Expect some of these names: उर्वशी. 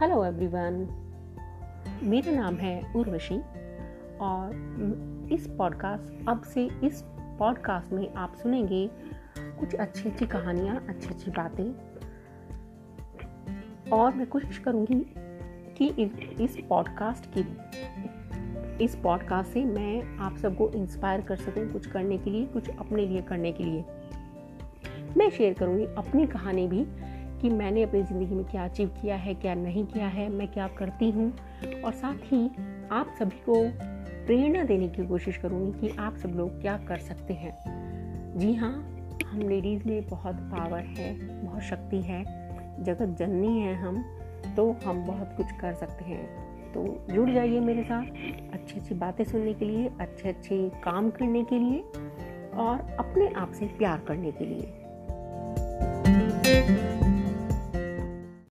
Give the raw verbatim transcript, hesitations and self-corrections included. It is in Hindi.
हेलो एवरीवन, मेरा नाम है उर्वशी और इस पॉडकास्ट अब से इस पॉडकास्ट में आप सुनेंगे कुछ अच्छी अच्छी कहानियाँ, अच्छी अच्छी बातें। और मैं कोशिश करूँगी कि इस पॉडकास्ट की इस पॉडकास्ट से मैं आप सबको इंस्पायर कर सकूँ कुछ करने के लिए, कुछ अपने लिए करने के लिए। मैं शेयर करूँगी अपनी कहानी भी कि मैंने अपनी ज़िंदगी में क्या अचीव किया है, क्या नहीं किया है, मैं क्या करती हूँ। और साथ ही आप सभी को प्रेरणा देने की कोशिश करूँगी कि आप सब लोग क्या कर सकते हैं। जी हाँ, हम लेडीज़ में बहुत पावर है, बहुत शक्ति है, जगत जननी है हम, तो हम बहुत कुछ कर सकते हैं। तो जुड़ जाइए मेरे साथ अच्छी अच्छी बातें सुनने के लिए, अच्छे अच्छे काम करने के लिए और अपने आप से प्यार करने के लिए।